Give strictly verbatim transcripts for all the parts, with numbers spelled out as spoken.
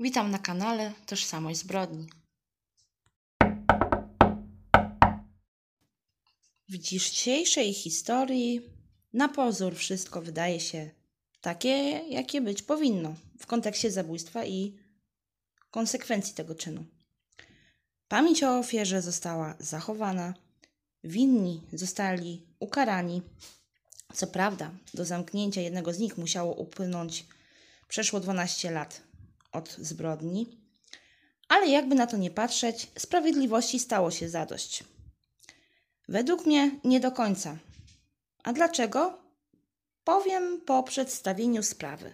Witam na kanale Tożsamość Zbrodni. W dzisiejszej historii na pozór wszystko wydaje się takie, jakie być powinno w kontekście zabójstwa i konsekwencji tego czynu. Pamięć o ofierze została zachowana, winni zostali ukarani. Co prawda, do zamknięcia jednego z nich musiało upłynąć przeszło dwanaście lat od zbrodni, ale jakby na to nie patrzeć, sprawiedliwości stało się zadość. Według mnie nie do końca. A dlaczego? Powiem po przedstawieniu sprawy.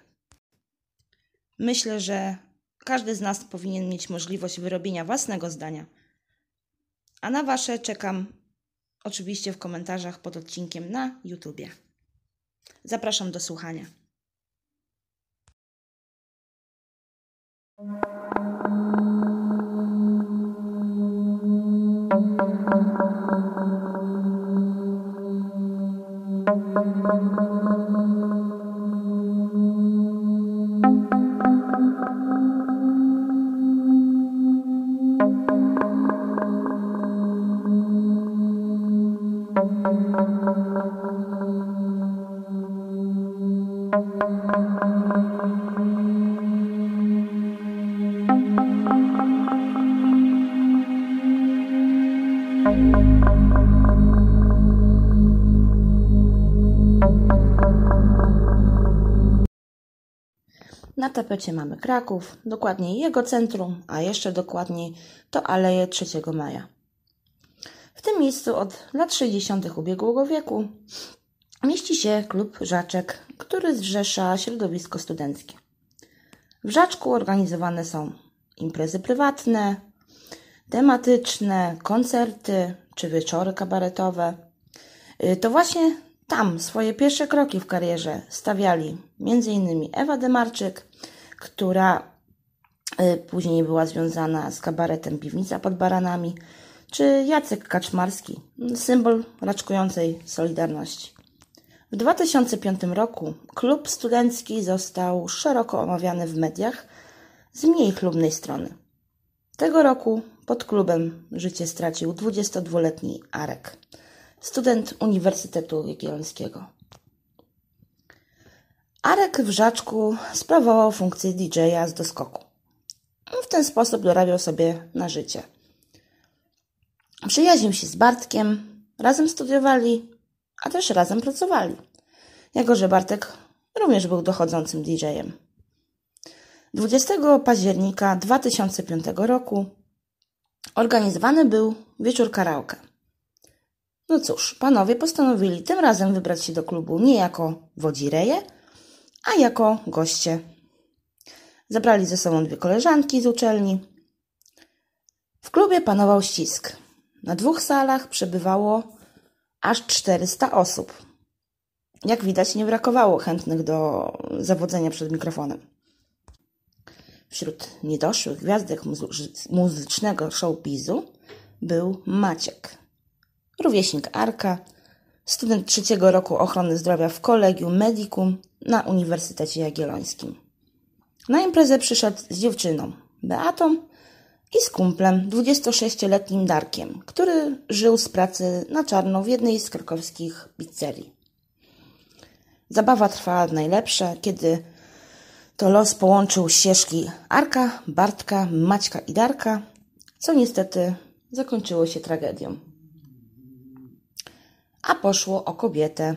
Myślę, że każdy z nas powinien mieć możliwość wyrobienia własnego zdania. A na Wasze czekam oczywiście w komentarzach pod odcinkiem na YouTubie. Zapraszam do słuchania. Na tapecie mamy Kraków, dokładniej jego centrum, a jeszcze dokładniej to Aleje trzeciego maja. W tym miejscu od lat sześćdziesiątych ubiegłego wieku mieści się klub Żaczek, który zrzesza środowisko studenckie. W Żaczku organizowane są imprezy prywatne, tematyczne, koncerty czy wieczory kabaretowe. To właśnie tam swoje pierwsze kroki w karierze stawiali między innymi Ewa Demarczyk, która później była związana z kabaretem Piwnica pod Baranami, czy Jacek Kaczmarski, symbol raczkującej Solidarności. W dwa tysiące piątym roku klub studencki został szeroko omawiany w mediach z mniej chlubnej strony. Tego roku pod klubem życie stracił dwudziestodwuletni Arek, student Uniwersytetu Jagiellońskiego. Arek w Żaczku sprawował funkcję didżeja z doskoku. W ten sposób dorabiał sobie na życie. Przyjaźnił się z Bartkiem, razem studiowali, a też razem pracowali, jako że Bartek również był dochodzącym didżejem. dwudziestego października dwa tysiące piątego roku organizowany był wieczór karaoke. No cóż, panowie postanowili tym razem wybrać się do klubu nie jako wodzireje, a jako goście. Zabrali ze sobą dwie koleżanki z uczelni. W klubie panował ścisk. Na dwóch salach przebywało aż czterysta osób. Jak widać, nie brakowało chętnych do zawodzenia przed mikrofonem. Wśród niedoszłych gwiazdek muzycznego showbizu był Maciek, rówieśnik Arka, student trzeciego roku ochrony zdrowia w Kolegium Medicum na Uniwersytecie Jagiellońskim. Na imprezę przyszedł z dziewczyną Beatą i z kumplem dwudziestosześcioletnim Darkiem, który żył z pracy na czarno w jednej z krakowskich pizzerii. Zabawa trwała najlepsze, kiedy to los połączył ścieżki Arka, Bartka, Maćka i Darka, co niestety zakończyło się tragedią. A poszło o kobietę.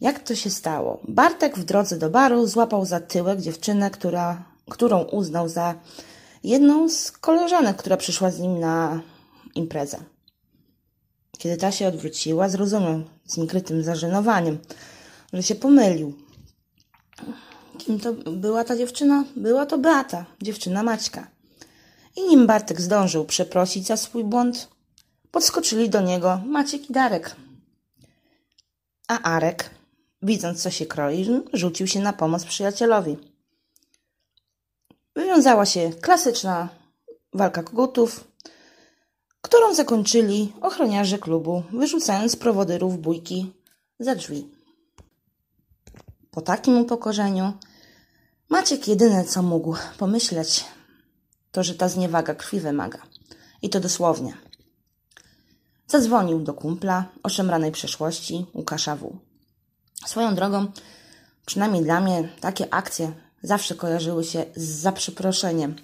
Jak to się stało? Bartek w drodze do baru złapał za tyłek dziewczynę, która, którą uznał za jedną z koleżanek, która przyszła z nim na imprezę. Kiedy ta się odwróciła, zrozumiał z nikrytym zażenowaniem, że się pomylił. Kim to była ta dziewczyna? Była to Beata, dziewczyna Maćka. I nim Bartek zdążył przeprosić za swój błąd, podskoczyli do niego Maciek i Darek. A Arek, widząc co się kroi, rzucił się na pomoc przyjacielowi. Wywiązała się klasyczna walka kogutów, którą zakończyli ochroniarze klubu, wyrzucając prowodyrów bójki za drzwi. Po takim upokorzeniu Maciek jedyne, co mógł pomyśleć, to, że ta zniewaga krwi wymaga. I to dosłownie. Zadzwonił do kumpla oszemranej przeszłości Łukasza W. Swoją drogą, przynajmniej dla mnie, takie akcje zawsze kojarzyły się z za przeproszeniem,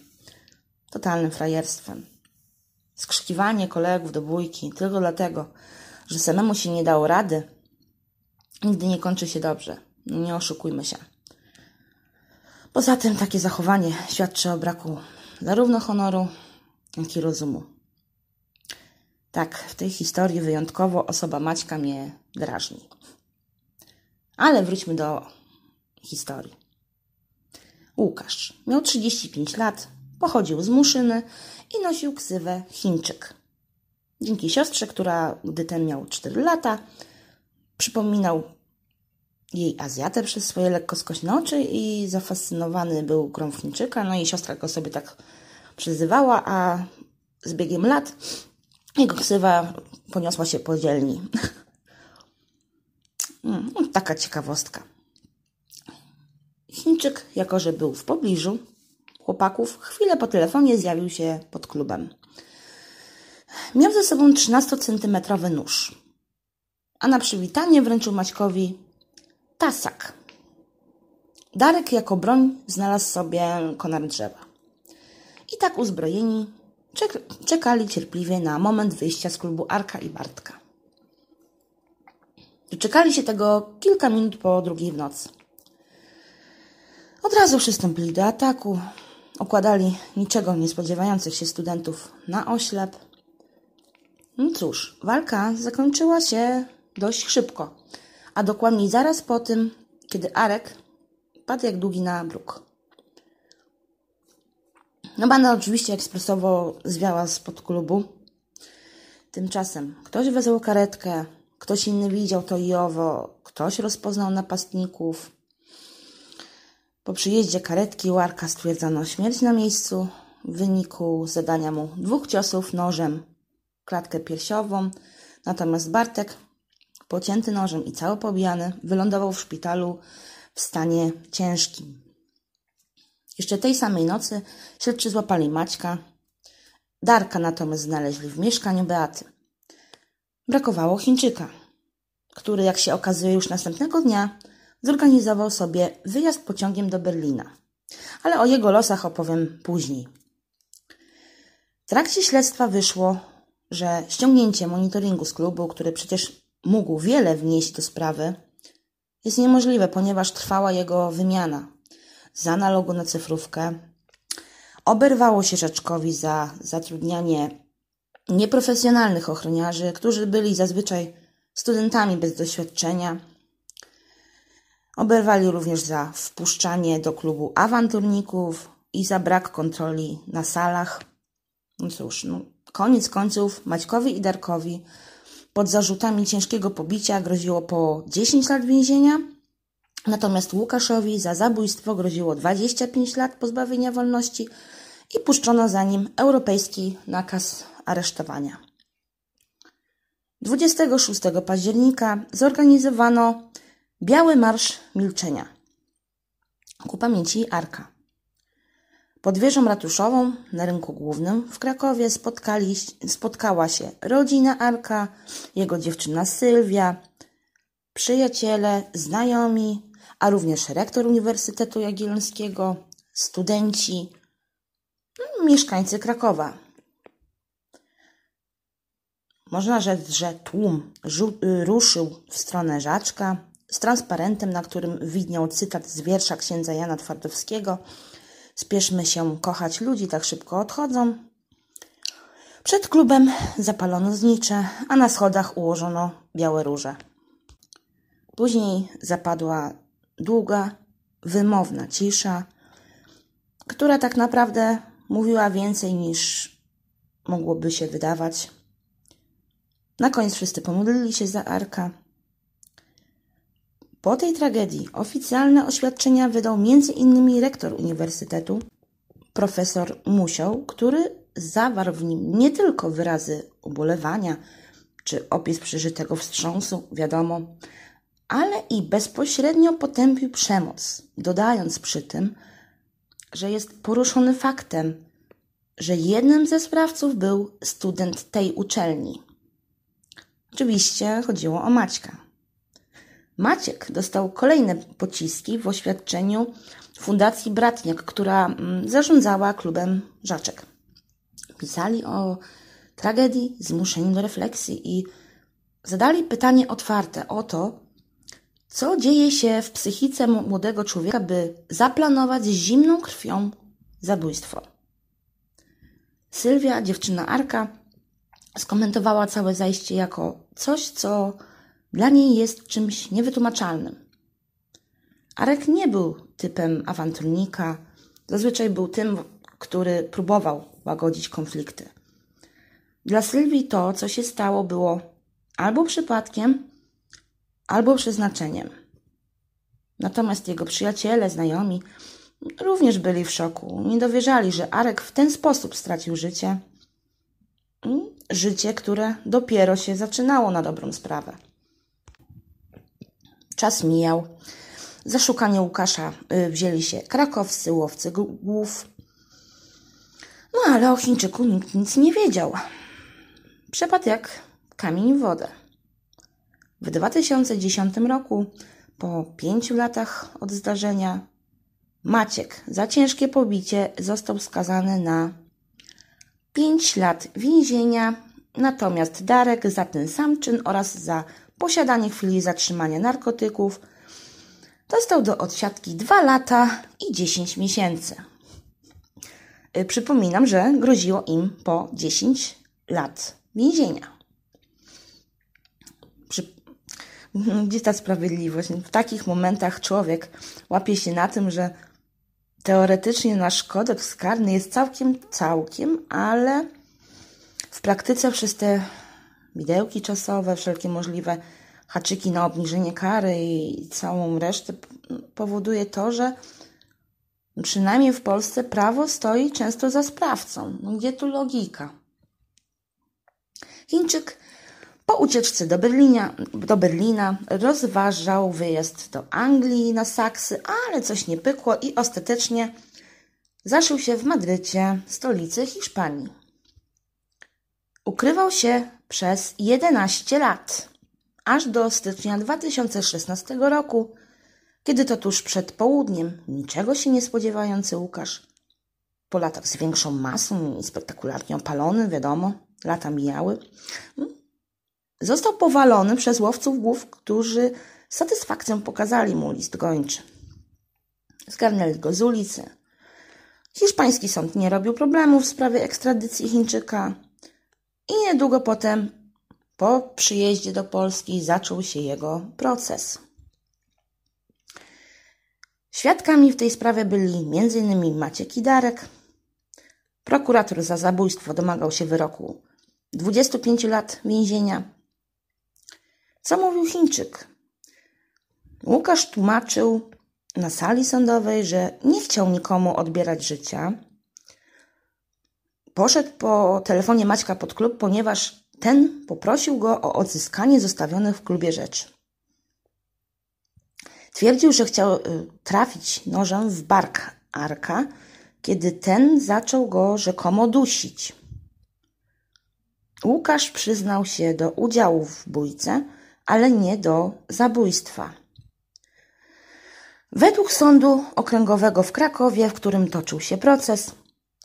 totalnym frajerstwem. Skrzykiwanie kolegów do bójki tylko dlatego, że samemu się nie dało rady, nigdy nie kończy się dobrze. Nie oszukujmy się. Poza tym takie zachowanie świadczy o braku zarówno honoru, jak i rozumu. Tak, w tej historii wyjątkowo osoba Maćka mnie drażni. Ale wróćmy do historii. Łukasz miał trzydzieści pięć lat, pochodził z Muszyny i nosił ksywę Chińczyk. Dzięki siostrze, która gdy ten miał cztery lata, przypominał jej Azjatę przez swoje lekko skośne oczy i zafascynowany był grą w Chińczyka. No i siostra go sobie tak przyzywała, a z biegiem lat jego ksywa poniosła się po dzielni. Taka ciekawostka. Chińczyk, jako że był w pobliżu chłopaków, chwilę po telefonie zjawił się pod klubem. Miał ze sobą trzynastocentymetrowy nóż, a na przywitanie wręczył Maćkowi tasak. Darek jako broń znalazł sobie konar drzewa. I tak uzbrojeni czekali cierpliwie na moment wyjścia z klubu Arka i Bartka. Doczekali się tego kilka minut po drugiej w nocy. Od razu przystąpili do ataku, okładali niczego niespodziewających się studentów na oślep. No cóż, walka zakończyła się dość szybko, a dokładniej zaraz po tym, kiedy Arek padł jak długi na bruk. No banda oczywiście ekspresowo zwiała spod klubu. Tymczasem ktoś wezwał karetkę, ktoś inny widział to i owo, ktoś rozpoznał napastników. Po przyjeździe karetki Łarka stwierdzono śmierć na miejscu w wyniku zadania mu dwóch ciosów nożem, klatkę piersiową, natomiast Bartek, pocięty nożem i cały pobijany, wylądował w szpitalu w stanie ciężkim. Jeszcze tej samej nocy śledczy złapali Maćka, Darka natomiast znaleźli w mieszkaniu Beaty. Brakowało Chińczyka, który, jak się okazuje, już następnego dnia zorganizował sobie wyjazd pociągiem do Berlina, ale o jego losach opowiem później. W trakcie śledztwa wyszło, że ściągnięcie monitoringu z klubu, który przecież mógł wiele wnieść do sprawy, jest niemożliwe, ponieważ trwała jego wymiana z analogu na cyfrówkę. Oberwało się Żaczkowi za zatrudnianie nieprofesjonalnych ochroniarzy, którzy byli zazwyczaj studentami bez doświadczenia. Oberwali również za wpuszczanie do klubu awanturników i za brak kontroli na salach. No cóż, no, koniec końców Maćkowi i Darkowi pod zarzutami ciężkiego pobicia groziło po dziesięć lat więzienia, natomiast Łukaszowi za zabójstwo groziło dwadzieścia pięć lat pozbawienia wolności i puszczono za nim europejski nakaz aresztowania. dwudziestego szóstego października zorganizowano Biały Marsz Milczenia ku pamięci Arka. Pod wieżą ratuszową na rynku głównym w Krakowie spotkali, spotkała się rodzina Arka, jego dziewczyna Sylwia, przyjaciele, znajomi, a również rektor Uniwersytetu Jagiellońskiego, studenci, mieszkańcy Krakowa. Można rzec, że tłum ruszył w stronę Żaczka z transparentem, na którym widniał cytat z wiersza księdza Jana Twardowskiego: "Spieszmy się kochać ludzi, tak szybko odchodzą". Przed klubem zapalono znicze, a na schodach ułożono białe róże. Później zapadła długa, wymowna cisza, która tak naprawdę mówiła więcej, niż mogłoby się wydawać. Na koniec wszyscy pomodlili się za Arka. Po tej tragedii oficjalne oświadczenia wydał między innymi rektor uniwersytetu, profesor Musioł, który zawarł w nim nie tylko wyrazy ubolewania czy opis przeżytego wstrząsu, wiadomo, ale i bezpośrednio potępił przemoc, dodając przy tym, że jest poruszony faktem, że jednym ze sprawców był student tej uczelni. Oczywiście chodziło o Maćka. Maciek dostał kolejne pociski w oświadczeniu Fundacji Bratniak, która zarządzała klubem Żaczek. Pisali o tragedii, zmuszeni do refleksji i zadali pytanie otwarte o to, co dzieje się w psychice młodego człowieka, by zaplanować zimną krwią zabójstwo. Sylwia, dziewczyna Arka, skomentowała całe zajście jako coś, co dla niej jest czymś niewytłumaczalnym. Arek nie był typem awanturnika, zazwyczaj był tym, który próbował łagodzić konflikty. Dla Sylwii to, co się stało, było albo przypadkiem, albo przeznaczeniem. Natomiast jego przyjaciele, znajomi również byli w szoku. Nie dowierzali, że Arek w ten sposób stracił życie. Życie, które dopiero się zaczynało na dobrą sprawę. Czas mijał. Za szukanie Łukasza wzięli się krakowscy łowcy głów. No ale o Chińczyku nikt nic nie wiedział. Przepadł jak kamień w wodę. W dwa tysiące dziesiątym roku, po pięciu latach od zdarzenia, Maciek za ciężkie pobicie został skazany na pięć lat więzienia, natomiast Darek za ten sam czyn oraz za posiadanie chwili zatrzymania narkotyków dostał do odsiadki dwa lata i dziesięć miesięcy. Przypominam, że groziło im po dziesięć lat więzienia. Gdzie ta sprawiedliwość? W takich momentach człowiek łapie się na tym, że teoretycznie nasz kodeks karny jest całkiem, całkiem, ale w praktyce przez te widełki czasowe, wszelkie możliwe haczyki na obniżenie kary i całą resztę powoduje to, że przynajmniej w Polsce prawo stoi często za sprawcą. Gdzie tu logika? Chińczyk po ucieczce do Berlina, do Berlina rozważał wyjazd do Anglii na Saksy, ale coś nie pykło i ostatecznie zaszył się w Madrycie, stolicy Hiszpanii. Ukrywał się przez jedenaście lat, aż do stycznia dwa tysiące szesnastego roku, kiedy to tuż przed południem niczego się nie spodziewający Łukasz, po latach z większą masą i spektakularnie opalony, wiadomo, lata mijały, został powalony przez łowców głów, którzy z satysfakcją pokazali mu list gończy. Zgarnęli go z ulicy. Hiszpański sąd nie robił problemów w sprawie ekstradycji Chińczyka i niedługo potem, po przyjeździe do Polski, zaczął się jego proces. Świadkami w tej sprawie byli m.in. Maciek i Darek. Prokurator za zabójstwo domagał się wyroku dwudziestu pięciu lat więzienia. Co mówił Chińczyk? Łukasz tłumaczył na sali sądowej, że nie chciał nikomu odbierać życia. Poszedł po telefonie Maćka pod klub, ponieważ ten poprosił go o odzyskanie zostawionych w klubie rzeczy. Twierdził, że chciał trafić nożem w bark Arka, kiedy ten zaczął go rzekomo dusić. Łukasz przyznał się do udziału w bójce, ale nie do zabójstwa. Według sądu okręgowego w Krakowie, w którym toczył się proces,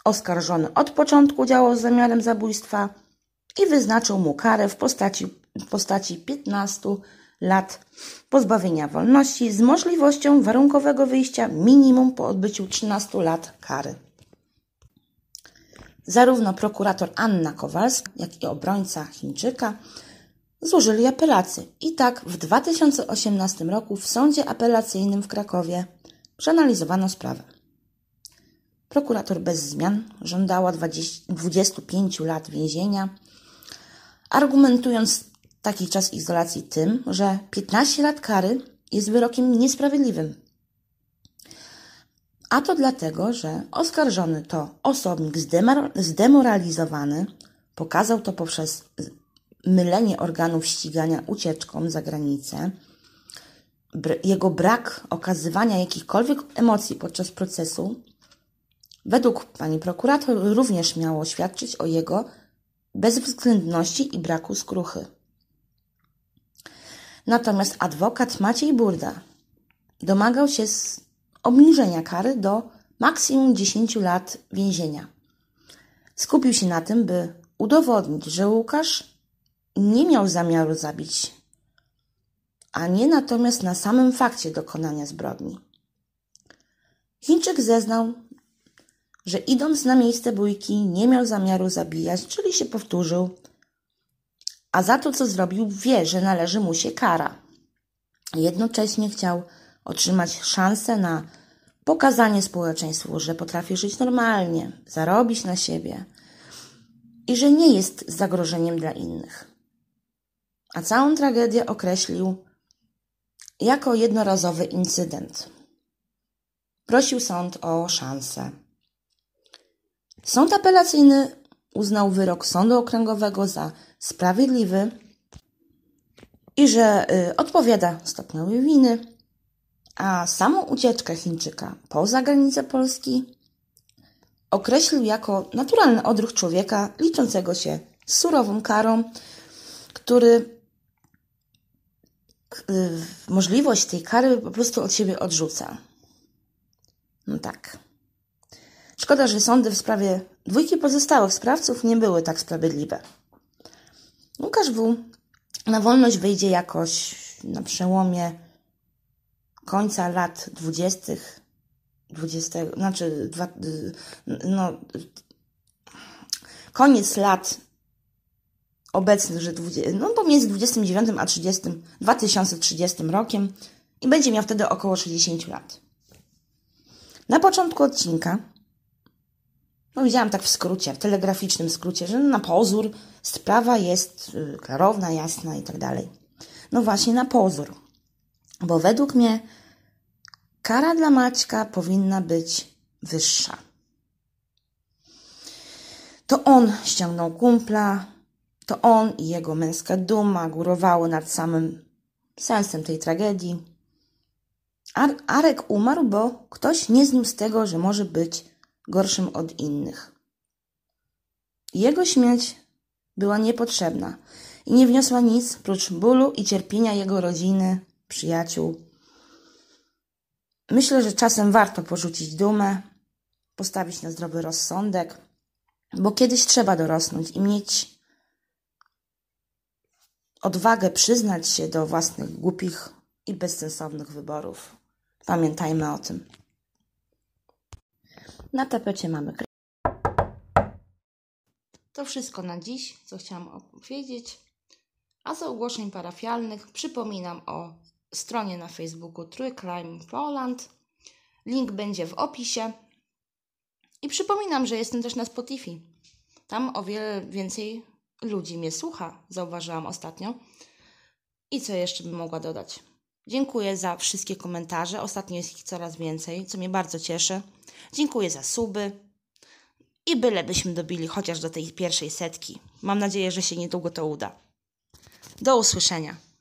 oskarżony od początku działał z zamiarem zabójstwa i wyznaczył mu karę w postaci, w postaci piętnastu lat pozbawienia wolności z możliwością warunkowego wyjścia minimum po odbyciu trzynastu lat kary. Zarówno prokurator Anna Kowalska, jak i obrońca Chińczyka złożyli apelację i tak w dwa tysiące osiemnastym roku w sądzie apelacyjnym w Krakowie przeanalizowano sprawę. Prokurator bez zmian żądała dwudziestu pięciu lat więzienia, argumentując taki czas izolacji tym, że piętnaście lat kary jest wyrokiem niesprawiedliwym. A to dlatego, że oskarżony to osobnik zdemoralizowany, pokazał to poprzez mylenie organów ścigania ucieczką za granicę, jego brak okazywania jakichkolwiek emocji podczas procesu, Według pani prokurator również miało świadczyć o jego bezwzględności i braku skruchy. Natomiast adwokat Maciej Burda domagał się obniżenia kary do maksimum dziesięciu lat więzienia. Skupił się na tym, by udowodnić, że Łukasz nie miał zamiaru zabić, a nie natomiast na samym fakcie dokonania zbrodni. Chińczyk zeznał, że idąc na miejsce bójki nie miał zamiaru zabijać, czyli się powtórzył, a za to, co zrobił, wie, że należy mu się kara. Jednocześnie chciał otrzymać szansę na pokazanie społeczeństwu, że potrafi żyć normalnie, zarobić na siebie i że nie jest zagrożeniem dla innych. A całą tragedię określił jako jednorazowy incydent. Prosił sąd o szansę. Sąd apelacyjny uznał wyrok sądu okręgowego za sprawiedliwy i że y, odpowiada stopniowi winy, a samą ucieczkę Chińczyka poza granicę Polski określił jako naturalny odruch człowieka liczącego się z surową karą, który y, możliwość tej kary po prostu od siebie odrzuca. No tak. Szkoda, że sądy w sprawie dwójki pozostałych sprawców nie były tak sprawiedliwe. Łukasz W. na wolność wyjdzie jakoś na przełomie końca lat dwudziestych, dwudziestego, znaczy, dwa, no, koniec lat obecnych, że dwudziestego, no pomiędzy dwudziestym dziewiątym a trzydziestym, dwa tysiące trzydziestym rokiem i będzie miał wtedy około sześćdziesiąt lat. Na początku odcinka powiedziałam tak w skrócie, w telegraficznym skrócie, że na pozór sprawa jest klarowna, jasna i tak dalej. No właśnie na pozór, bo według mnie kara dla Maćka powinna być wyższa. To on ściągnął kumpla, to on i jego męska duma górowały nad samym sensem tej tragedii. Ar- Arek umarł, bo ktoś nie zniósł z tego, że może być gorszym od innych. Jego śmierć była niepotrzebna i nie wniosła nic prócz bólu i cierpienia jego rodziny, przyjaciół. Myślę, że czasem warto porzucić dumę, postawić na zdrowy rozsądek, bo kiedyś trzeba dorosnąć i mieć odwagę przyznać się do własnych głupich i bezsensownych wyborów. Pamiętajmy o tym. Na tapecie mamy krew. To wszystko na dziś, co chciałam opowiedzieć. A z ogłoszeń parafialnych przypominam o stronie na Facebooku True Crime Poland. Link będzie w opisie. I przypominam, że jestem też na Spotify. Tam o wiele więcej ludzi mnie słucha, zauważyłam ostatnio. I co jeszcze bym mogła dodać? Dziękuję za wszystkie komentarze. Ostatnio jest ich coraz więcej, co mnie bardzo cieszy. Dziękuję za suby i bylebyśmy dobili chociaż do tej pierwszej setki. Mam nadzieję, że się niedługo to uda. Do usłyszenia.